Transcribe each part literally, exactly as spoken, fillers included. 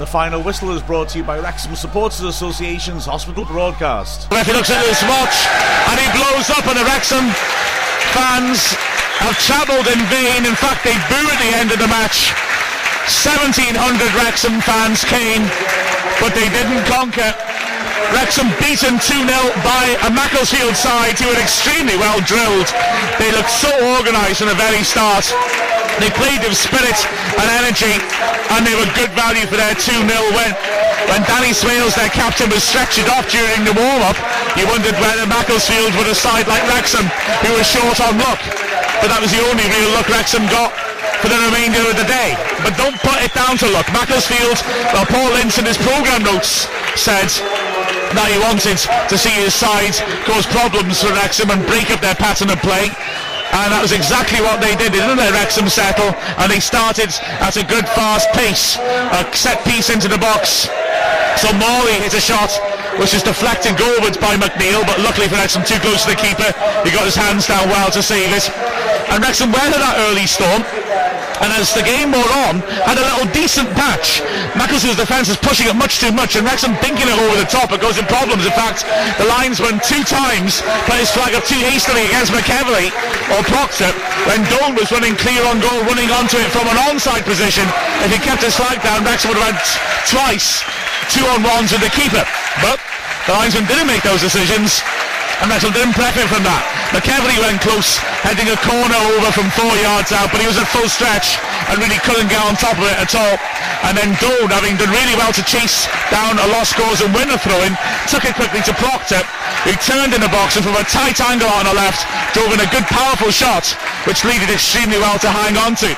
The final whistle is brought to you by Wrexham Supporters Association's hospital broadcast. If he looks at this watch and he blows up, and the Wrexham fans have travelled in vain. In fact, they boo at the end of the match. seventeen hundred Wrexham fans came, but they didn't conquer. Wrexham beaten two nil by a Macclesfield side who were extremely well drilled. They looked so organised from the very start. They played with spirit and energy, and they were good value for their two nil win. When Danny Swales, their captain, was stretchered off during the warm-up, you wondered whether Macclesfield were a side like Wrexham, who were short on luck. But that was the only real luck Wrexham got for the remainder of the day. But don't put it down to luck. Macclesfield, well, Paul Lynch in his programme notes said that he wanted to see his side cause problems for Wrexham and break up their pattern of play. And that was exactly what they did. They didn't let Wrexham settle, and they started at a good fast pace. A set piece into the box. So Morley hit a shot which is deflected goalwards by McNeil, but luckily for Wrexham, too close to the keeper. He got his hands down well to save it. And Wrexham weathered that early storm, and as the game wore on, had a little decent patch. Macclesfield's defence was pushing it much too much, and Wrexham thinking it over the top, it goes in problems. In fact, the linesman two times played his flag up too hastily against McEvilly or Proctor when Doane was running clear on goal, running onto it from an onside position. If he kept his flag down, Wrexham would have had twice two on ones with the keeper, but the linesman didn't make those decisions, and Wrexham didn't profit from that. McEvilly went close, heading a corner over from four yards out, but he was at full stretch and really couldn't get on top of it at all. And then Doane, having done really well to chase down a lost cause and win a throw-in, took it quickly to Proctor, who turned in the box and from a tight angle on the left, drove in a good powerful shot, which Regan extremely well to hang on to.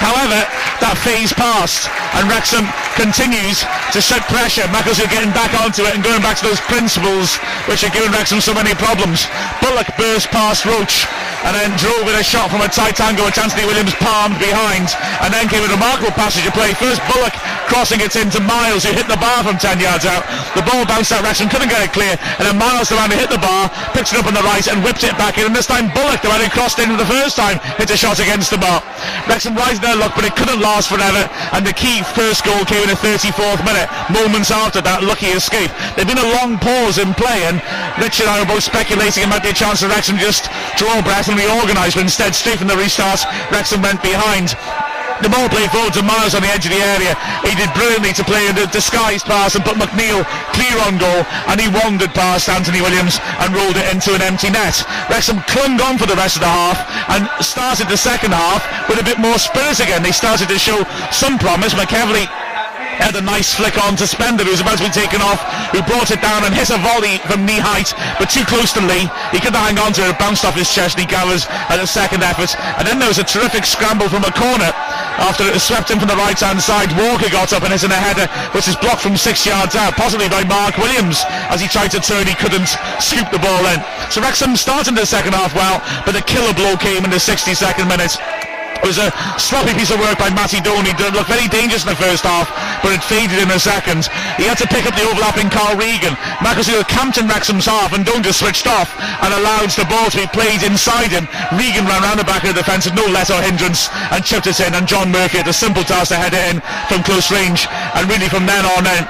However, that phase passed, and Wrexham continues to shed pressure. Macclesfield getting back onto it and going back to those principles which are giving Wrexham so many problems. Bullock burst past Roach and then drove in a shot from a tight angle which Anthony Williams palmed behind, and then came a remarkable passage of play. First Bullock crossing it into Miles, who hit the bar from ten yards out. The ball bounced out, Wrexham couldn't get it clear, and then Miles, the man who hit the bar, picked it up on the right and whipped it back in, and this time Bullock, the man who crossed in the first time, hit a shot against the bar. Wrexham rising luck, but it couldn't last forever, and the key first goal came in the thirty-fourth minute, moments after that lucky escape. There'd been a long pause in play, and Richard and I were both speculating it might be a chance for Wrexham to just draw breath and reorganise, but instead straight from the restart Wrexham went behind. The ball played forward to Miles on the edge of the area. He did brilliantly to play in a disguised pass and put McNeil clear on goal, and he wandered past Anthony Williams and rolled it into an empty net. Wrexham clung on for the rest of the half and started the second half with a bit more spirit again. They started to show some promise. McEvilly had a nice flick on to Spender, who was about to be taken off, who brought it down and hit a volley from knee height, but too close to Lee. He couldn't hang on to it. It bounced off his chest, and he gathers at a second effort. And then there was a terrific scramble from a corner after it was swept in from the right hand side. Walker got up and hit in a header which is blocked from six yards out, possibly by Mark Williams. As he tried to turn, he couldn't scoop the ball in. So Wrexham started the second half well, but the killer blow came in the sixty-second minute. It was a sloppy piece of work by Matty Doane. He looked very dangerous in the first half, but it faded in the second. He had to pick up the overlapping Carl Regan. Macclesfield camped in Wrexham's half, and Doane just switched off and allowed the ball to be played inside him. Regan ran round the back of the defence with no let or hindrance and chipped it in, and John Murphy had a simple task to head it in from close range. And really from then on then,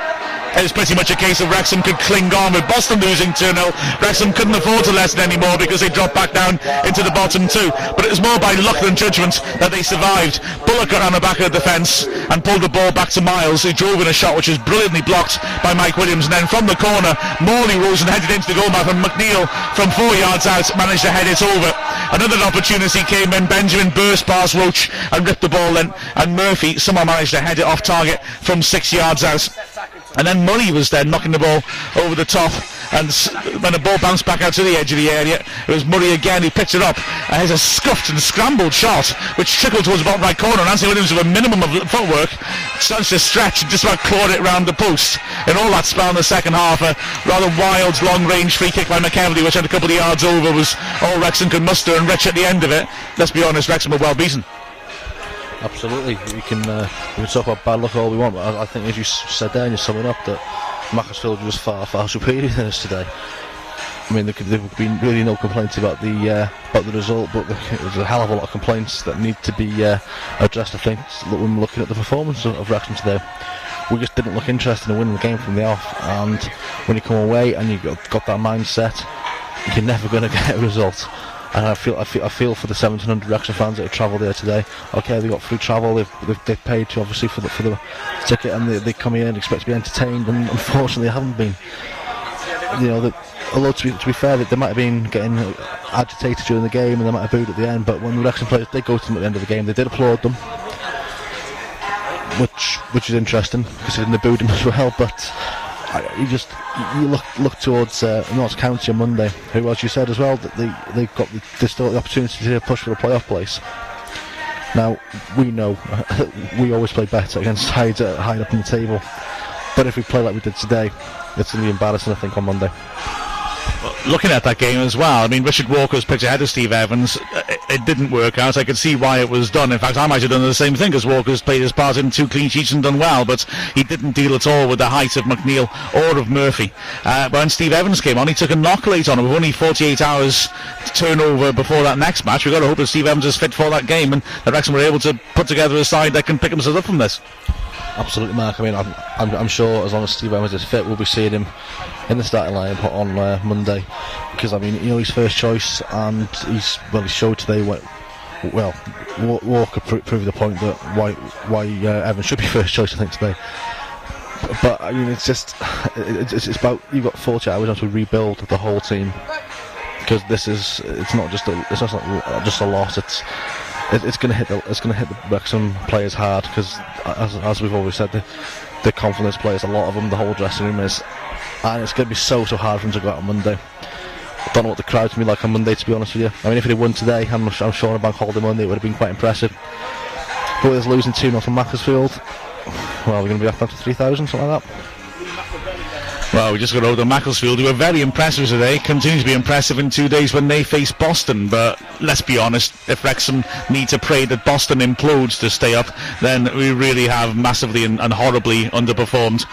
it was pretty much a case of Wrexham could cling on. With Boston losing two nil, Wrexham couldn't afford to let it anymore because they dropped back down into the bottom two. But it was more by luck than judgment that they survived. Bullock got on the back of the defence and pulled the ball back to Miles, who drove in a shot which was brilliantly blocked by Mike Williams. And then from the corner, Morley rose and headed into the goalmouth, and McNeil from four yards out managed to head it over. Another opportunity came when Benjamin burst past Roach and ripped the ball in, and Murphy somehow managed to head it off target from six yards out. And then Murray was there knocking the ball over the top, and when the ball bounced back out to the edge of the area, it was Murray again who picked it up and has a scuffed and scrambled shot which trickled towards the bottom right corner, and Anthony Williams with a minimum of footwork starts to stretch and just about clawed it round the post. In all that spell in the second half, a rather wild long range free kick by McEvilly which had a couple of yards over was all Wrexham could muster, and Rich at the end of it, let's be honest, Wrexham were well beaten. Absolutely, we can uh, we can talk about bad luck all we want, but I, I think as you said there and you're summing up, that Macclesfield was far far superior than us today. I mean, there could, there could be really no complaints about the uh, about the result, but there's a hell of a lot of complaints that need to be uh, addressed, I think, when we're looking at the performance of, of Wrexham today. we just didn't look interested in winning the game from the off. And when you come away and you've got, got that mindset, you're never going to get a result. And I feel, I feel, I feel for the seventeen hundred Wrexham fans that have travelled there today. Okay, they got free travel. They've, they've, they've paid to obviously for the, for the ticket, and they, they come here and expect to be entertained. And unfortunately, they haven't been. You know, the, although to be, to be fair, that they might have been getting agitated during the game, and they might have booed at the end. But when the Wrexham players did go to them at the end of the game, they did applaud them, which, which is interesting considering they booed them as well. But you just you look look towards uh, North County on Monday, who, as you said as well, that they they've got the, they still got the opportunity to push for a playoff place. Now we know we always play better against sides uh, high up on the table, but if we play like we did today, it's going to be embarrassing, I think, on Monday. Well, looking at that game as well, I mean, Richard Walker's picked ahead of Steve Evans. It, it didn't work out. I could see why it was done. In fact, I might have done the same thing, because Walker's played his part in two clean sheets and done well, but he didn't deal at all with the height of McNeil or of Murphy. Uh, when Steve Evans came on, he took a knock late on him with only forty-eight hours to turnover before that next match. We've got to hope that Steve Evans is fit for that game, and that Wrexham were able to put together a side that can pick themselves up from this. Absolutely, Mark. I mean, I'm, I'm, I'm sure as long as Steve Evans is fit, we'll be seeing him in the starting lineup on uh, Monday, because I mean, you know, he's first choice, and he's well, he showed today what. Well, Walker pr proved the point that why why uh, Evans should be first choice, I think, today. But I mean, it's just it's, it's about you've got forty hours now to rebuild the whole team, because this is it's not just a, it's not just a loss. It's It's going to hit the, it's going to hit the Wrexham players hard, because as, as we've always said, the, the confidence players, a lot of them, the whole dressing room is, and it's going to be so so hard for them to go out on Monday. I don't know what the crowd's going to be like on Monday, to be honest with you. I mean, if they won today, I'm, I'm sure on a bank holiday Monday, it would have been quite impressive. But with us losing two nil from Macclesfield, well, we're going to be up after three thousand, something like that. Well, we just got over to Macclesfield, who were very impressive today, continue to be impressive in two days when they face Boston. But let's be honest, if Wrexham need to pray that Boston implodes to stay up, then we really have massively and, and horribly underperformed.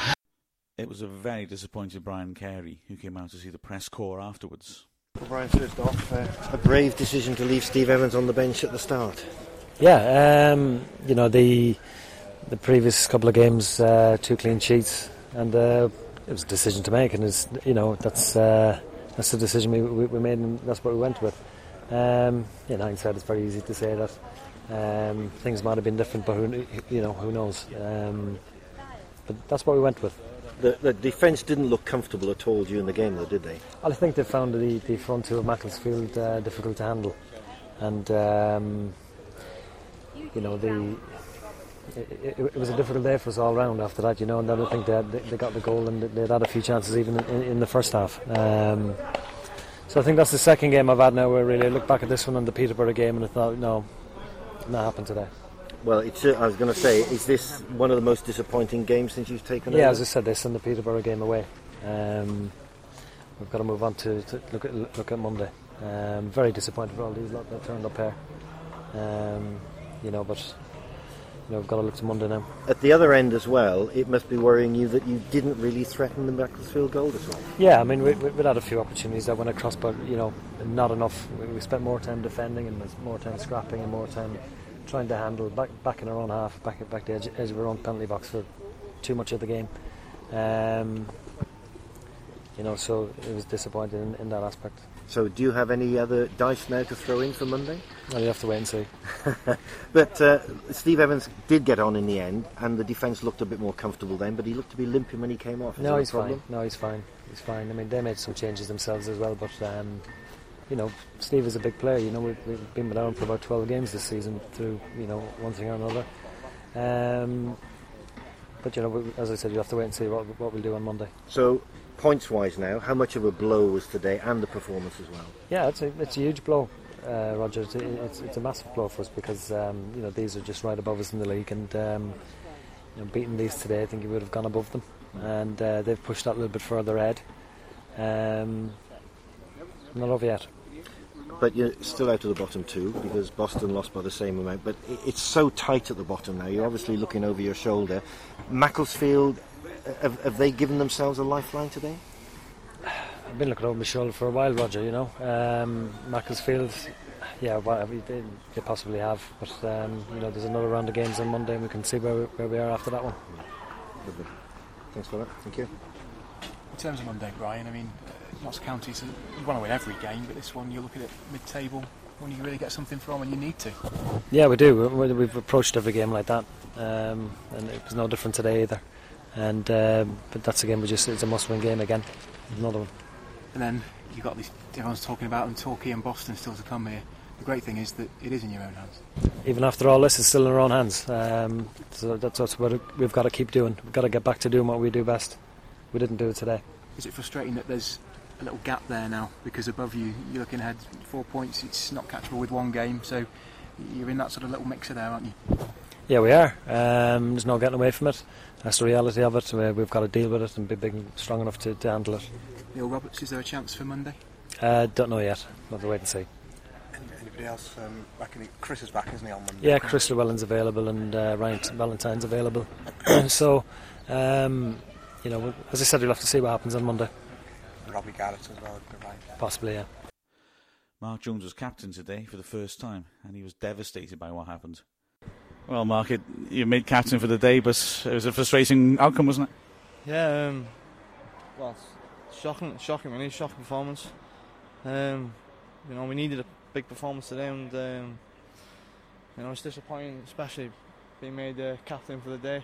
It was a very disappointed Brian Carey who came out to see the press corps afterwards. Brian, first off, uh, a brave decision to leave Steve Evans on the bench at the start. Yeah, um, you know, the the previous couple of games, uh, two clean sheets, and Uh, it was a decision to make, and it's, you know, that's uh, that's the decision we, we, we made, and that's what we went with. Um, in hindsight, it's very easy to say that um, things might have been different, but who, you know, who knows? Um, but that's what we went with. The, the defence didn't look comfortable at all during the game, though, did they? I think they found the, the front two of Macclesfield uh, difficult to handle, and um, you know the. It, it, it was a difficult day for us all round after that, you know, and I don't think they, had, they, they got the goal, and they'd had a few chances even in, in the first half. Um, so I think that's the second game I've had now where really I look back at this one and the Peterborough game, and I thought, no, not happened today. Well, it's, uh, I was going to say, is this one of the most disappointing games since you've taken over? Yeah, as I said, they send the Peterborough game away. Um, we've got to move on to, to look, at, look at Monday. Um, very disappointed for all these lot that turned up here. Um, you know, but... You know, we've got to look to Monday now. At the other end as well, it must be worrying you that you didn't really threaten the Macclesfield goal as well. Yeah, I mean, we, we, we had a few opportunities that went across, but, you know, not enough. We, we spent more time defending, and more time scrapping, and more time trying to handle back back in our own half, back back to edge, edge of our own penalty box for too much of the game. Um, you know, so it was disappointing in, in that aspect. So do you have any other dice now to throw in for Monday? Well, you have to wait and see. But uh, Steve Evans did get on in the end, and the defence looked a bit more comfortable then, but he looked to be limping when he came off. Is no, he's fine. No, he's fine. He's fine. I mean, they made some changes themselves as well, but, um, you know, Steve is a big player. You know, we've, we've been without him for about twelve games this season through, you know, one thing or another. Um, but, you know, as I said, you have to wait and see what, what we'll do on Monday. So... points-wise now, how much of a blow was today and the performance as well? Yeah, it's a, it's a huge blow, uh, Roger. It's, it's, it's a massive blow for us, because um, you know, these are just right above us in the league, and um, you know, beating these today, I think we would have gone above them, and uh, they've pushed that a little bit further ahead. Um, not over yet. But you're still out of the bottom two, because Boston lost by the same amount, but it's so tight at the bottom now. You're obviously looking over your shoulder. Macclesfield, Have, have they given themselves a lifeline today? I've been looking over my shoulder for a while, Roger, you know. Um, Macclesfield, yeah, well, they, they possibly have. But, um, you know, there's another round of games on Monday, and we can see where we, where we are after that one. Lovely. Thanks for that. Thank you. In terms of Monday, Brian, I mean, uh, Notts County, so you want to win every game, but this one you're looking at mid-table when you really get something from and you need to. Yeah, we do. We've approached every game like that, um, and it was no different today either. And uh, but that's a game we just—it's a must-win game again. Another one. And then you got these. Everyone's talking about them, Torquay and Boston still to come here. The great thing is that it is in your own hands. Even after all this, it's still in our own hands. Um, so that's, that's what we've got to keep doing. We've got to get back to doing what we do best. We didn't do it today. Is it frustrating that there's a little gap there now because above you, you're looking ahead four points. It's not catchable with one game, so you're in that sort of little mixer there, aren't you? Yeah, we are. Um, there's no getting away from it. That's the reality of it. We've got to deal with it and be big and strong enough to, to handle it. Neil Roberts, is there a chance for Monday? Uh, don't know yet. We'll have to wait and see. Anybody else? Um, back in the, Chris is back, isn't he, on Monday? Yeah, Chris Llewellyn's available and uh, Ryan Valentine's available. so, um, you know, as I said, we'll have to see what happens on Monday. Robbie Garrett as well. Possibly, yeah. Mark Jones was captain today for the first time and he was devastated by what happened. Well, Mark, it, you made captain for the day, but it was a frustrating outcome, wasn't it? Yeah, um, well, it's shocking, shocking, really, shocking performance. Um, you know, we needed a big performance today, and um, you know, it's disappointing, especially being made uh, captain for the day.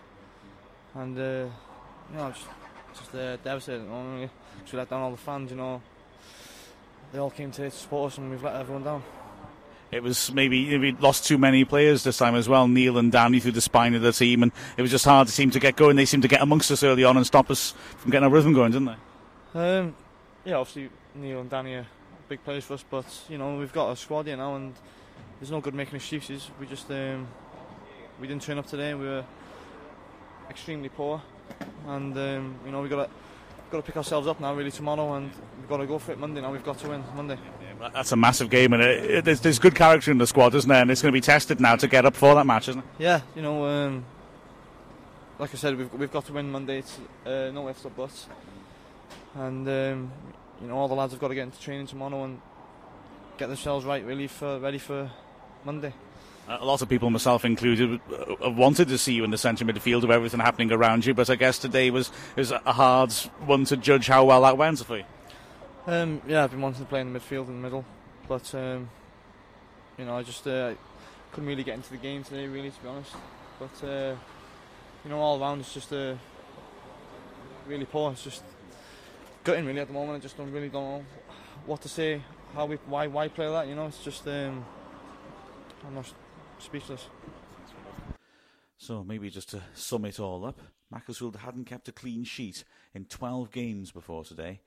And uh, you know, just, just uh, devastating. Really. We let down all the fans. You know, they all came today to support us, and we've let everyone down. It was maybe we lost too many players this time as well. Neil and Danny through the spine of the team, and it was just hard to seem to get going. They seemed to get amongst us early on and stop us from getting our rhythm going, didn't they? Um, yeah, obviously Neil and Danny are big players for us, but you know we've got a squad here now, and there's no good making excuses. We just um, we didn't turn up today. We were extremely poor, and um, you know we got to got to pick ourselves up now really tomorrow, and we've got to go for it Monday. Now we've got to win Monday. That's a massive game, and it, it, there's, there's good character in the squad, isn't there? And it's going to be tested now to get up for that match, isn't it? Yeah, you know, um, like I said, we've, we've got to win Monday. It's uh, no ifs or buts, and um, you know, all the lads have got to get into training tomorrow and get themselves right, really, for ready for Monday. A lot of people, myself included, wanted to see you in the centre midfield with everything happening around you, but I guess today was was a hard one to judge how well that went for you. Um, yeah, I've been wanting to play in the midfield and the middle, but um, you know, I just uh, couldn't really get into the game today, really, to be honest. But uh, you know, all around it's just uh, really poor. It's just gutting, really, at the moment. I just don't really don't know what to say, how we, why, why play that. You know, it's just um, I'm not speechless. So maybe just to sum it all up, Macclesfield hadn't kept a clean sheet in twelve games before today.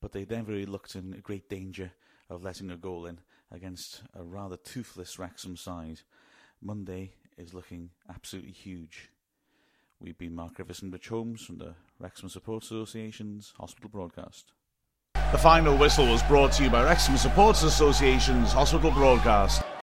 But they never really looked in great danger of letting a goal in against a rather toothless Wrexham side. Monday is looking absolutely huge. We've been Mark Rivers and Rich Holmes from the Wrexham Supporters Association's Hospital Broadcast. The final whistle was brought to you by Wrexham Supporters Association's Hospital Broadcast.